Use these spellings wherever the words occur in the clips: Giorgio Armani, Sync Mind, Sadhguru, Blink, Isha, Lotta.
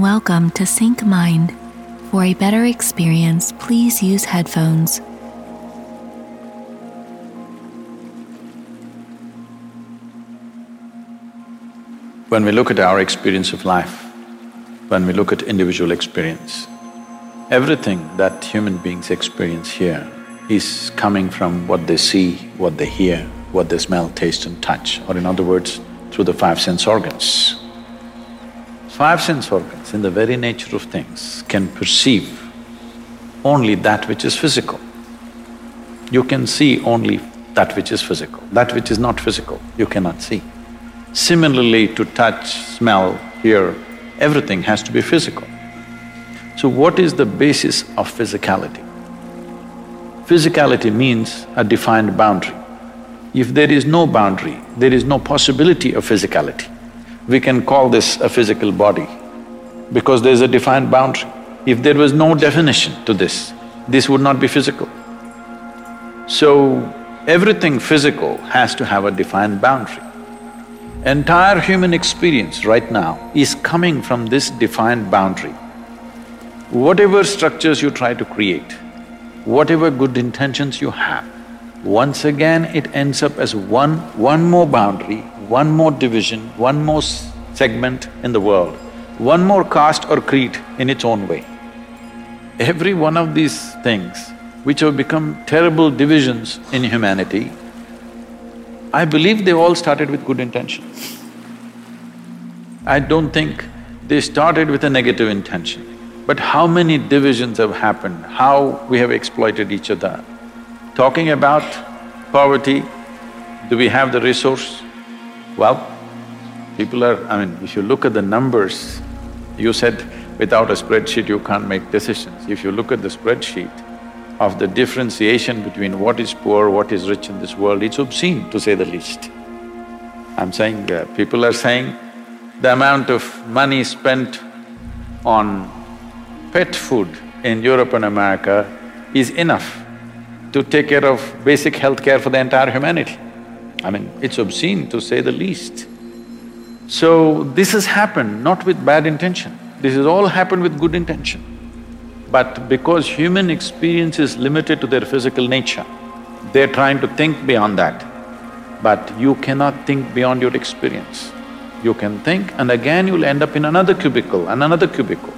Welcome to Sync Mind. For a better experience, please use headphones. When we look at our experience of life, when we look at individual experience, everything that human beings experience here is coming from what they see, what they hear, what they smell, taste and touch, or in other words, through the five sense organs. Five sense organs, in the very nature of things, can perceive only that which is physical. You can see only that which is physical. That which is not physical, you cannot see. Similarly, to touch, smell, hear, everything has to be physical. So what is the basis of physicality? Physicality means a defined boundary. If there is no boundary, there is no possibility of physicality. We can call this a physical body because there's a defined boundary. If there was no definition to this, this would not be physical. So, everything physical has to have a defined boundary. Entire human experience right now is coming from this defined boundary. Whatever structures you try to create, whatever good intentions you have, once again it ends up as one more boundary, one more division, one more segment in the world, one more caste or creed in its own way. Every one of these things which have become terrible divisions in humanity, I believe they all started with good intention. I don't think they started with a negative intention. But how many divisions have happened, how we have exploited each other. Talking about poverty, do we have the resource? Well, people are… if you look at the numbers, you said without a spreadsheet you can't make decisions. If you look at the spreadsheet of the differentiation between what is poor, what is rich in this world, it's obscene to say the least. I'm saying people are saying the amount of money spent on pet food in Europe and America is enough to take care of basic healthcare for the entire humanity. It's obscene to say the least. So, this has happened not with bad intention, this has all happened with good intention. But because human experience is limited to their physical nature, they're trying to think beyond that. But you cannot think beyond your experience. You can think and again you'll end up in another cubicle and another cubicle.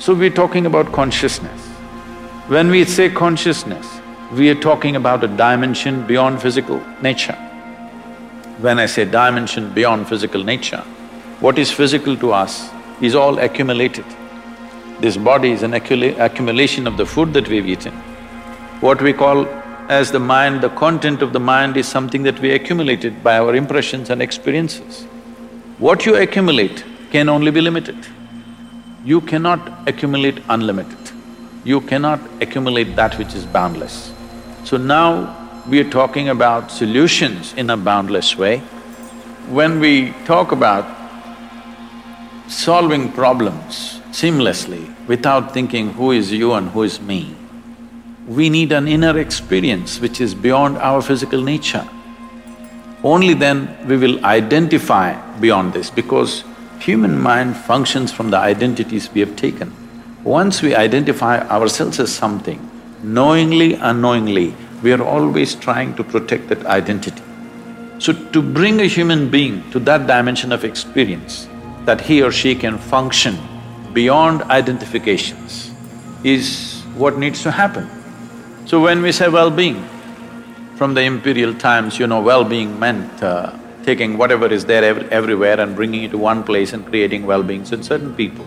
So, we're talking about consciousness. When we say consciousness, we are talking about a dimension beyond physical nature. When I say dimension beyond physical nature, what is physical to us is all accumulated. This body is an accumulation of the food that we've eaten. What we call as the mind, the content of the mind is something that we accumulated by our impressions and experiences. What you accumulate can only be limited. You cannot accumulate unlimited. You cannot accumulate that which is boundless. So now, we are talking about solutions in a boundless way. When we talk about solving problems seamlessly without thinking who is you and who is me, we need an inner experience which is beyond our physical nature. Only then we will identify beyond this because human mind functions from the identities we have taken. Once we identify ourselves as something, knowingly, unknowingly, we are always trying to protect that identity. So to bring a human being to that dimension of experience, that he or she can function beyond identifications is what needs to happen. So when we say well-being, from the imperial times, well-being meant taking whatever is there everywhere and bringing it to one place and creating well-beings in certain people.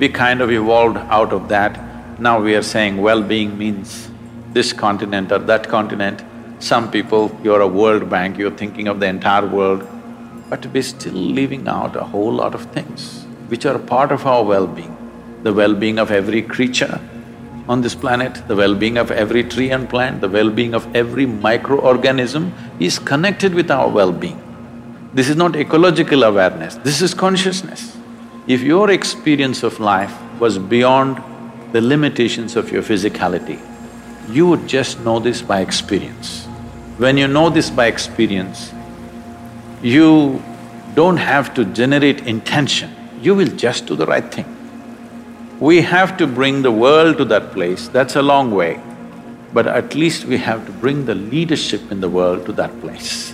We kind of evolved out of that. Now we are saying well-being means this continent or that continent. Some people, you're a World Bank, you're thinking of the entire world, but we're still leaving out a whole lot of things which are part of our well-being. The well-being of every creature on this planet, the well-being of every tree and plant, the well-being of every microorganism is connected with our well-being. This is not ecological awareness, this is consciousness. If your experience of life was beyond the limitations of your physicality, you would just know this by experience. When you know this by experience, you don't have to generate intention, you will just do the right thing. We have to bring the world to that place, that's a long way, but at least we have to bring the leadership in the world to that place.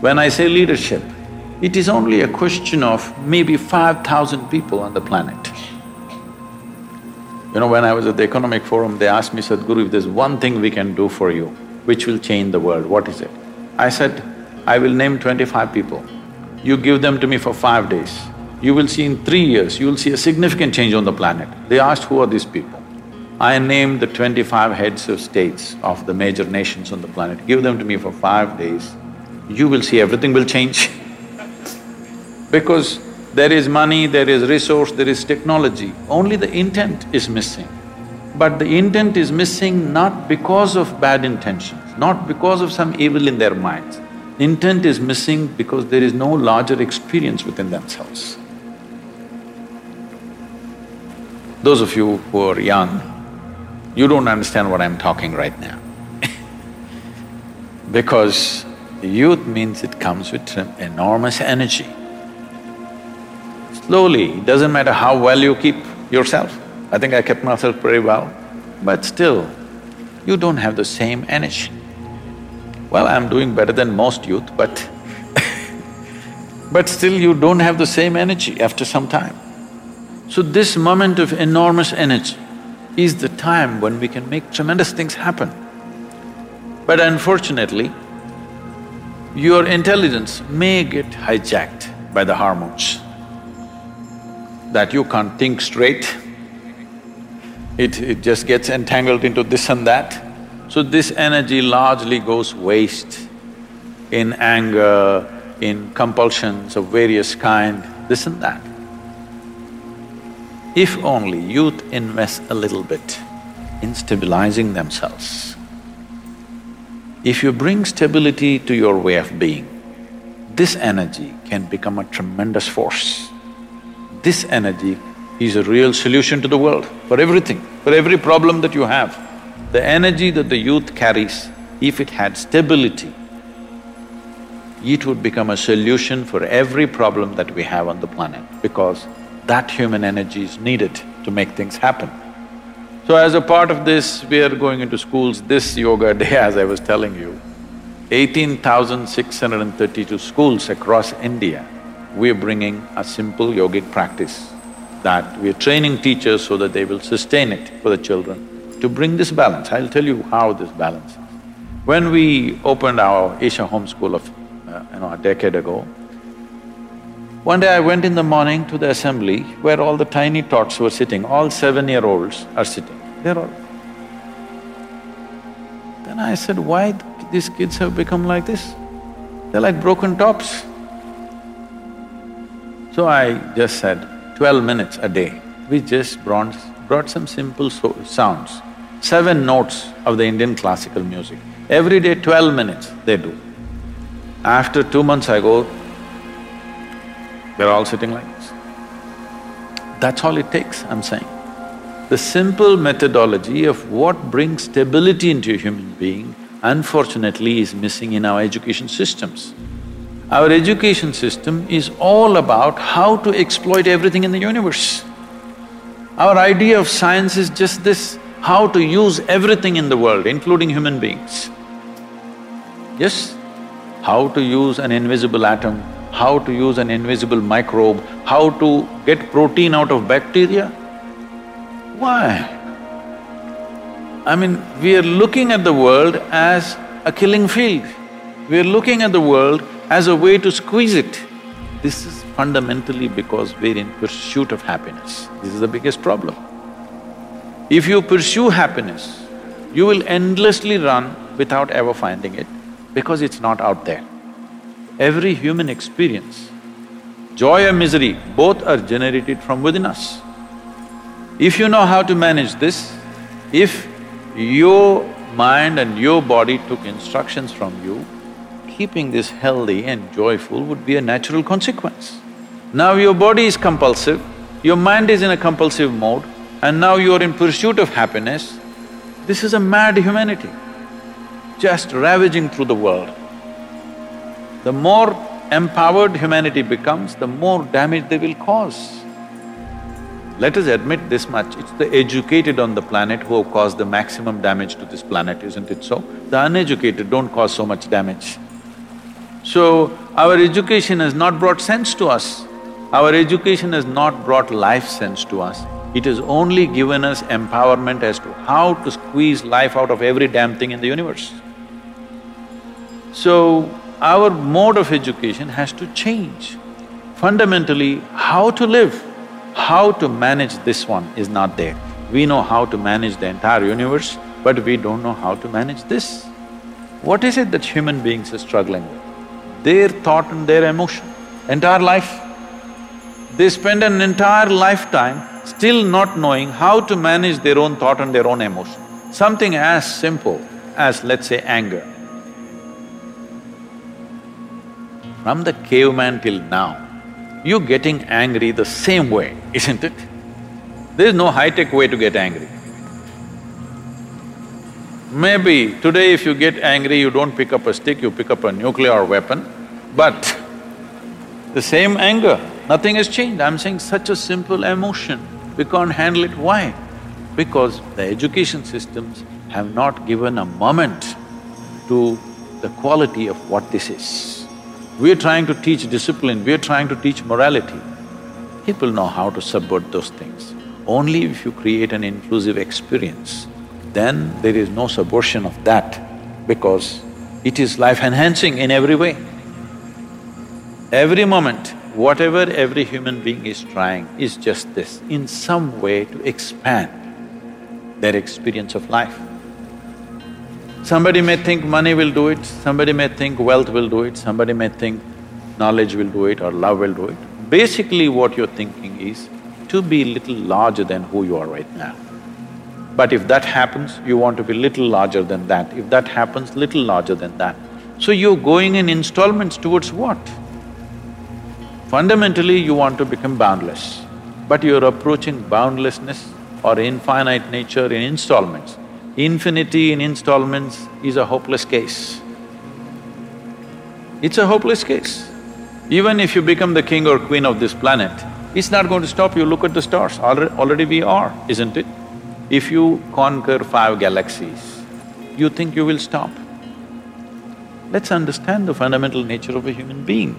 When I say leadership, it is only a question of maybe 5,000 people on the planet. You know, when I was at the Economic Forum, they asked me, Sadhguru, if there's one thing we can do for you, which will change the world, what is it? I said, I will name 25 people. You give them to me for 5 days. You will see in 3 years, you will see a significant change on the planet. They asked, who are these people? I named the 25 heads of states of the major nations on the planet. Give them to me for 5 days, you will see everything will change. Because there is money, there is resource, there is technology, only the intent is missing. But the intent is missing not because of bad intentions, not because of some evil in their minds. Intent is missing because there is no larger experience within themselves. Those of you who are young, you don't understand what I'm talking right now because youth means it comes with enormous energy. Slowly, it doesn't matter how well you keep yourself. I think I kept myself very well, but still, you don't have the same energy. Well, I'm doing better than most youth, but but still you don't have the same energy after some time. So this moment of enormous energy is the time when we can make tremendous things happen. But unfortunately, your intelligence may get hijacked by the hormones, that you can't think straight, it just gets entangled into this and that. So this energy largely goes waste in anger, in compulsions of various kind, this and that. If only youth invests a little bit in stabilizing themselves. If you bring stability to your way of being, this energy can become a tremendous force. This energy is a real solution to the world, for everything, for every problem that you have. The energy that the youth carries, if it had stability, it would become a solution for every problem that we have on the planet, because that human energy is needed to make things happen. So as a part of this, we are going into schools. This yoga day, as I was telling you, 18,632 schools across India, we are bringing a simple yogic practice that we are training teachers so that they will sustain it for the children to bring this balance. I'll tell you how this balance is. When we opened our Isha homeschool of, a decade ago, one day I went in the morning to the assembly where all the tiny tots were sitting, all 7-year-olds are sitting, they're all… Then I said, why these kids have become like this? They're like broken tops. So I just said, 12 minutes a day, we just brought some simple sounds, 7 notes of the Indian classical music. Every day 12 minutes they do. After 2 months I go, they're all sitting like this. That's all it takes, I'm saying. The simple methodology of what brings stability into a human being, unfortunately, is missing in our education systems. Our education system is all about how to exploit everything in the universe. Our idea of science is just this, how to use everything in the world, including human beings. Yes, how to use an invisible atom, how to use an invisible microbe, how to get protein out of bacteria. Why? I mean, we are looking at the world as a killing field. We are looking at the world as a way to squeeze it. This is fundamentally because we're in pursuit of happiness. This is the biggest problem. If you pursue happiness, you will endlessly run without ever finding it because it's not out there. Every human experience, joy or misery, both are generated from within us. If you know how to manage this, if your mind and your body took instructions from you, keeping this healthy and joyful would be a natural consequence. Now your body is compulsive, your mind is in a compulsive mode, and now you're in pursuit of happiness. This is a mad humanity, just ravaging through the world. The more empowered humanity becomes, the more damage they will cause. Let us admit this much, it's the educated on the planet who have caused the maximum damage to this planet, isn't it so? The uneducated don't cause so much damage. So, our education has not brought sense to us. Our education has not brought life sense to us. It has only given us empowerment as to how to squeeze life out of every damn thing in the universe. So, our mode of education has to change. Fundamentally, how to live, how to manage this one is not there. We know how to manage the entire universe, but we don't know how to manage this. What is it that human beings are struggling with? Their thought and their emotion, entire life. They spend an entire lifetime still not knowing how to manage their own thought and their own emotion. Something as simple as, let's say, anger. From the caveman till now, you're getting angry the same way, isn't it? There is no high-tech way to get angry. Maybe today if you get angry, you don't pick up a stick, you pick up a nuclear weapon, but the same anger, nothing has changed. I'm saying such a simple emotion, we can't handle it. Why? Because the education systems have not given a moment to the quality of what this is. We're trying to teach discipline, we're trying to teach morality. People know how to subvert those things. Only if you create an inclusive experience, then there is no subversion of that, because it is life-enhancing in every way. Every moment, whatever every human being is trying is just this, in some way to expand their experience of life. Somebody may think money will do it, somebody may think wealth will do it, somebody may think knowledge will do it or love will do it. Basically what you're thinking is to be little larger than who you are right now. But if that happens, you want to be little larger than that, if that happens, little larger than that. So you're going in installments towards what? Fundamentally, you want to become boundless, but you're approaching boundlessness or infinite nature in installments. Infinity in installments is a hopeless case. It's a hopeless case. Even if you become the king or queen of this planet, it's not going to stop you. Look at the stars, already we are, isn't it? If you conquer 5 galaxies, you think you will stop. Let's understand the fundamental nature of a human being.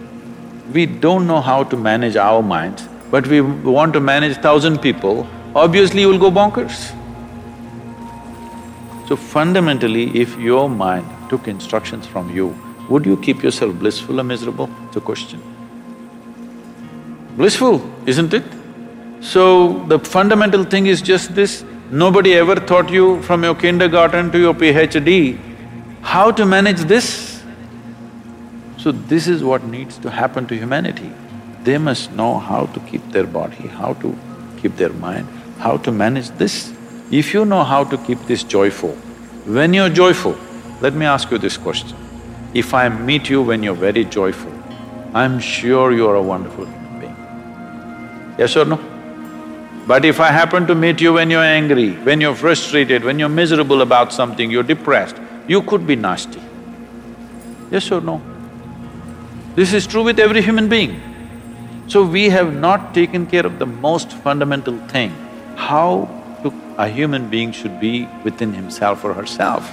We don't know how to manage our minds, but we want to manage 1,000 people, obviously you'll go bonkers. So fundamentally, if your mind took instructions from you, would you keep yourself blissful or miserable? It's a question. Blissful, isn't it? So the fundamental thing is just this, nobody ever taught you from your kindergarten to your PhD, how to manage this. So this is what needs to happen to humanity. They must know how to keep their body, how to keep their mind, how to manage this. If you know how to keep this joyful, when you're joyful, let me ask you this question. If I meet you when you're very joyful, I'm sure you're a wonderful human being. Yes or no? But if I happen to meet you when you're angry, when you're frustrated, when you're miserable about something, you're depressed, you could be nasty. Yes or no? This is true with every human being. So we have not taken care of the most fundamental thing, how a human being should be within himself or herself.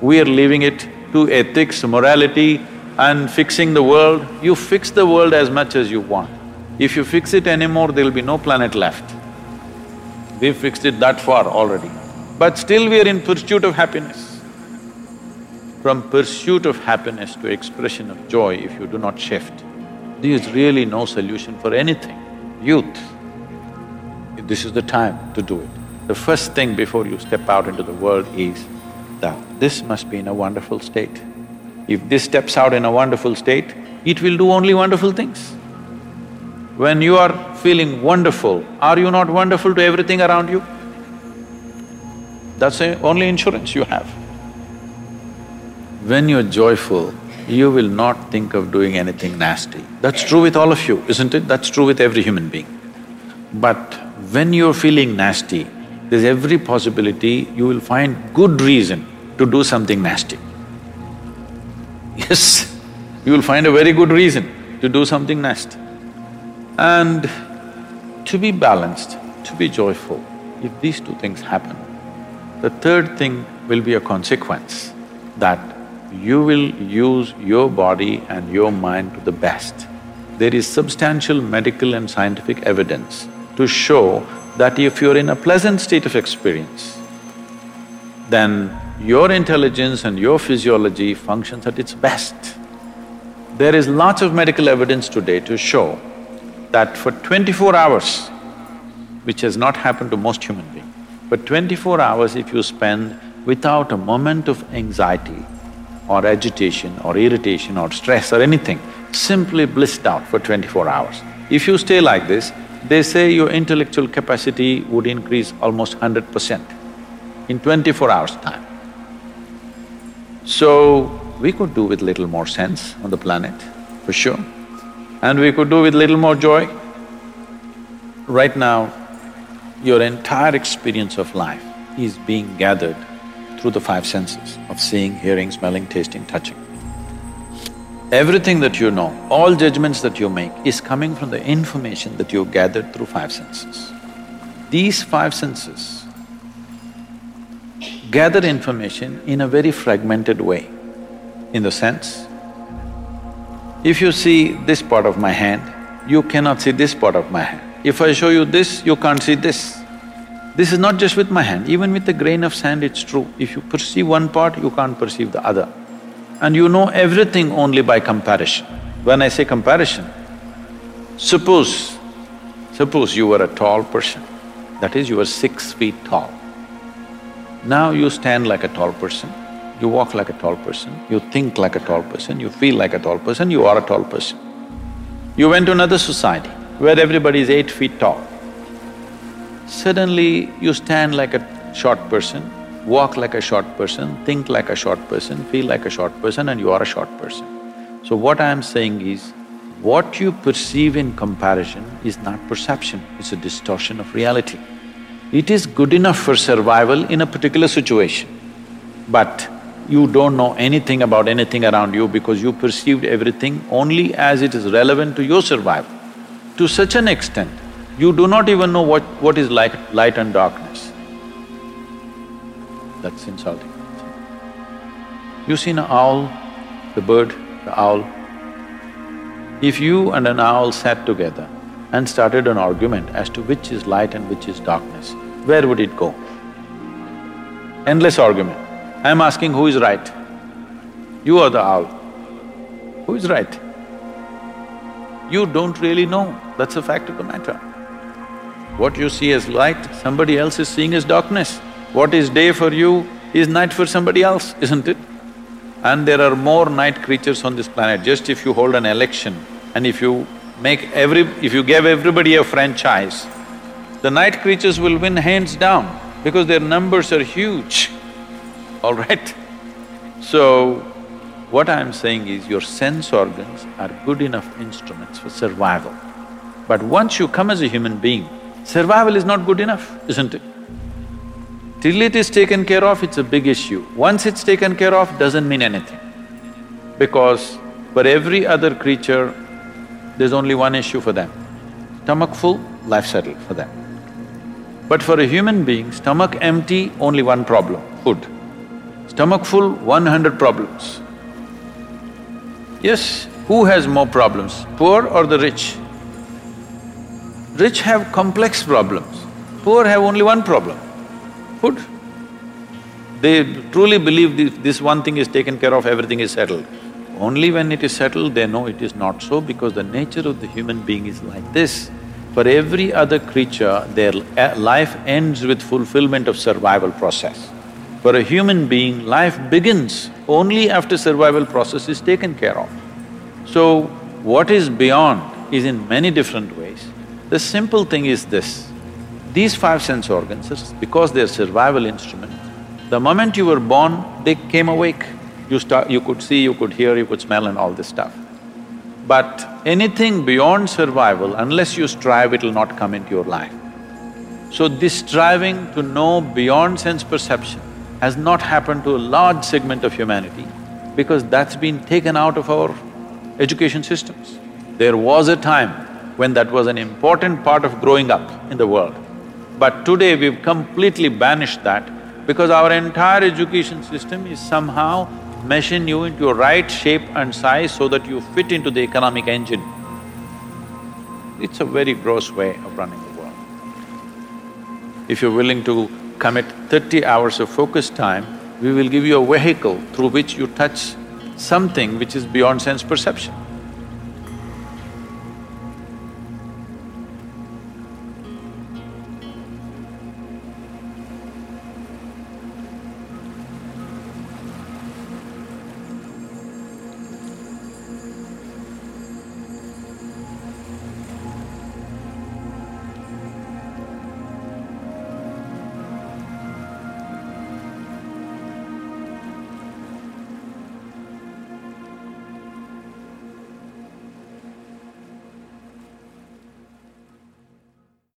We are leaving it to ethics, morality and fixing the world. You fix the world as much as you want. If you fix it anymore, there'll be no planet left. We've fixed it that far already. But still we are in pursuit of happiness. From pursuit of happiness to expression of joy, if you do not shift, there is really no solution for anything. Youth, this is the time to do it. The first thing before you step out into the world is that this must be in a wonderful state. If this steps out in a wonderful state, it will do only wonderful things. When you are feeling wonderful, are you not wonderful to everything around you? That's the only insurance you have. When you're joyful, you will not think of doing anything nasty. That's true with all of you, isn't it? That's true with every human being. But when you're feeling nasty, there's every possibility you will find good reason to do something nasty. Yes, you will find a very good reason to do something nasty. And to be balanced, to be joyful. If these two things happen, the third thing will be a consequence that you will use your body and your mind to the best. There is substantial medical and scientific evidence to show that if you're in a pleasant state of experience, then your intelligence and your physiology functions at its best. There is lots of medical evidence today to show that for 24 hours, which has not happened to most human beings, but 24 hours if you spend without a moment of anxiety or agitation or irritation or stress or anything, simply blissed out for 24 hours. If you stay like this, they say your intellectual capacity would increase almost 100% in 24 hours' time. So, we could do with little more sense on the planet, for sure, and we could do with little more joy. Right now, your entire experience of life is being gathered through the five senses of seeing, hearing, smelling, tasting, touching. Everything that you know, all judgments that you make is coming from the information that you gathered through five senses. These five senses gather information in a very fragmented way, in the sense, if you see this part of my hand, you cannot see this part of my hand. If I show you this, you can't see this. This is not just with my hand, even with a grain of sand it's true. If you perceive one part, you can't perceive the other. And you know everything only by comparison. When I say comparison, suppose you were a tall person, that is you were 6 feet tall. Now you stand like a tall person, you walk like a tall person, you think like a tall person, you feel like a tall person, you are a tall person. You went to another society where everybody is 8 feet tall. Suddenly you stand like a short person, walk like a short person, think like a short person, feel like a short person, and you are a short person. So what I am saying is, what you perceive in comparison is not perception, it's a distortion of reality. It is good enough for survival in a particular situation, but you don't know anything about anything around you because you perceived everything only as it is relevant to your survival. To such an extent, you do not even know what is like light and darkness. That's insulting. You seen an owl, the bird, the owl. If you and an owl sat together and started an argument as to which is light and which is darkness, where would it go? Endless argument. I'm asking who is right? You or the owl? Who is right? You don't really know, that's a fact of the matter. What you see as light, somebody else is seeing as darkness. What is day for you is night for somebody else, isn't it? And there are more night creatures on this planet. Just if you hold an election and if you give everybody a franchise, the night creatures will win hands down because their numbers are huge, all right? So, what I'm saying is your sense organs are good enough instruments for survival. But once you come as a human being, survival is not good enough, isn't it? Till it is taken care of, it's a big issue. Once it's taken care of, doesn't mean anything. Because for every other creature, there's only one issue for them. Stomach full, life settled for them. But for a human being, stomach empty, only one problem, food. Stomach full, 100 problems. Yes, who has more problems, poor or the rich? Rich have complex problems, poor have only one problem. Food. They truly believe this one thing is taken care of, everything is settled. Only when it is settled, they know it is not so because the nature of the human being is like this. For every other creature, their life ends with fulfillment of survival process. For a human being, life begins only after survival process is taken care of. So, what is beyond is in many different ways. The simple thing is this. These five sense organs, because they are survival instruments, the moment you were born, they came awake. You could see, you could hear, you could smell and all this stuff. But anything beyond survival, unless you strive, it will not come into your life. So this striving to know beyond sense perception has not happened to a large segment of humanity because that's been taken out of our education systems. There was a time when that was an important part of growing up in the world. But today we've completely banished that because our entire education system is somehow machine you into your right shape and size so that you fit into the economic engine. It's a very gross way of running the world. If you're willing to commit 30 hours of focused time, we will give you a vehicle through which you touch something which is beyond sense perception.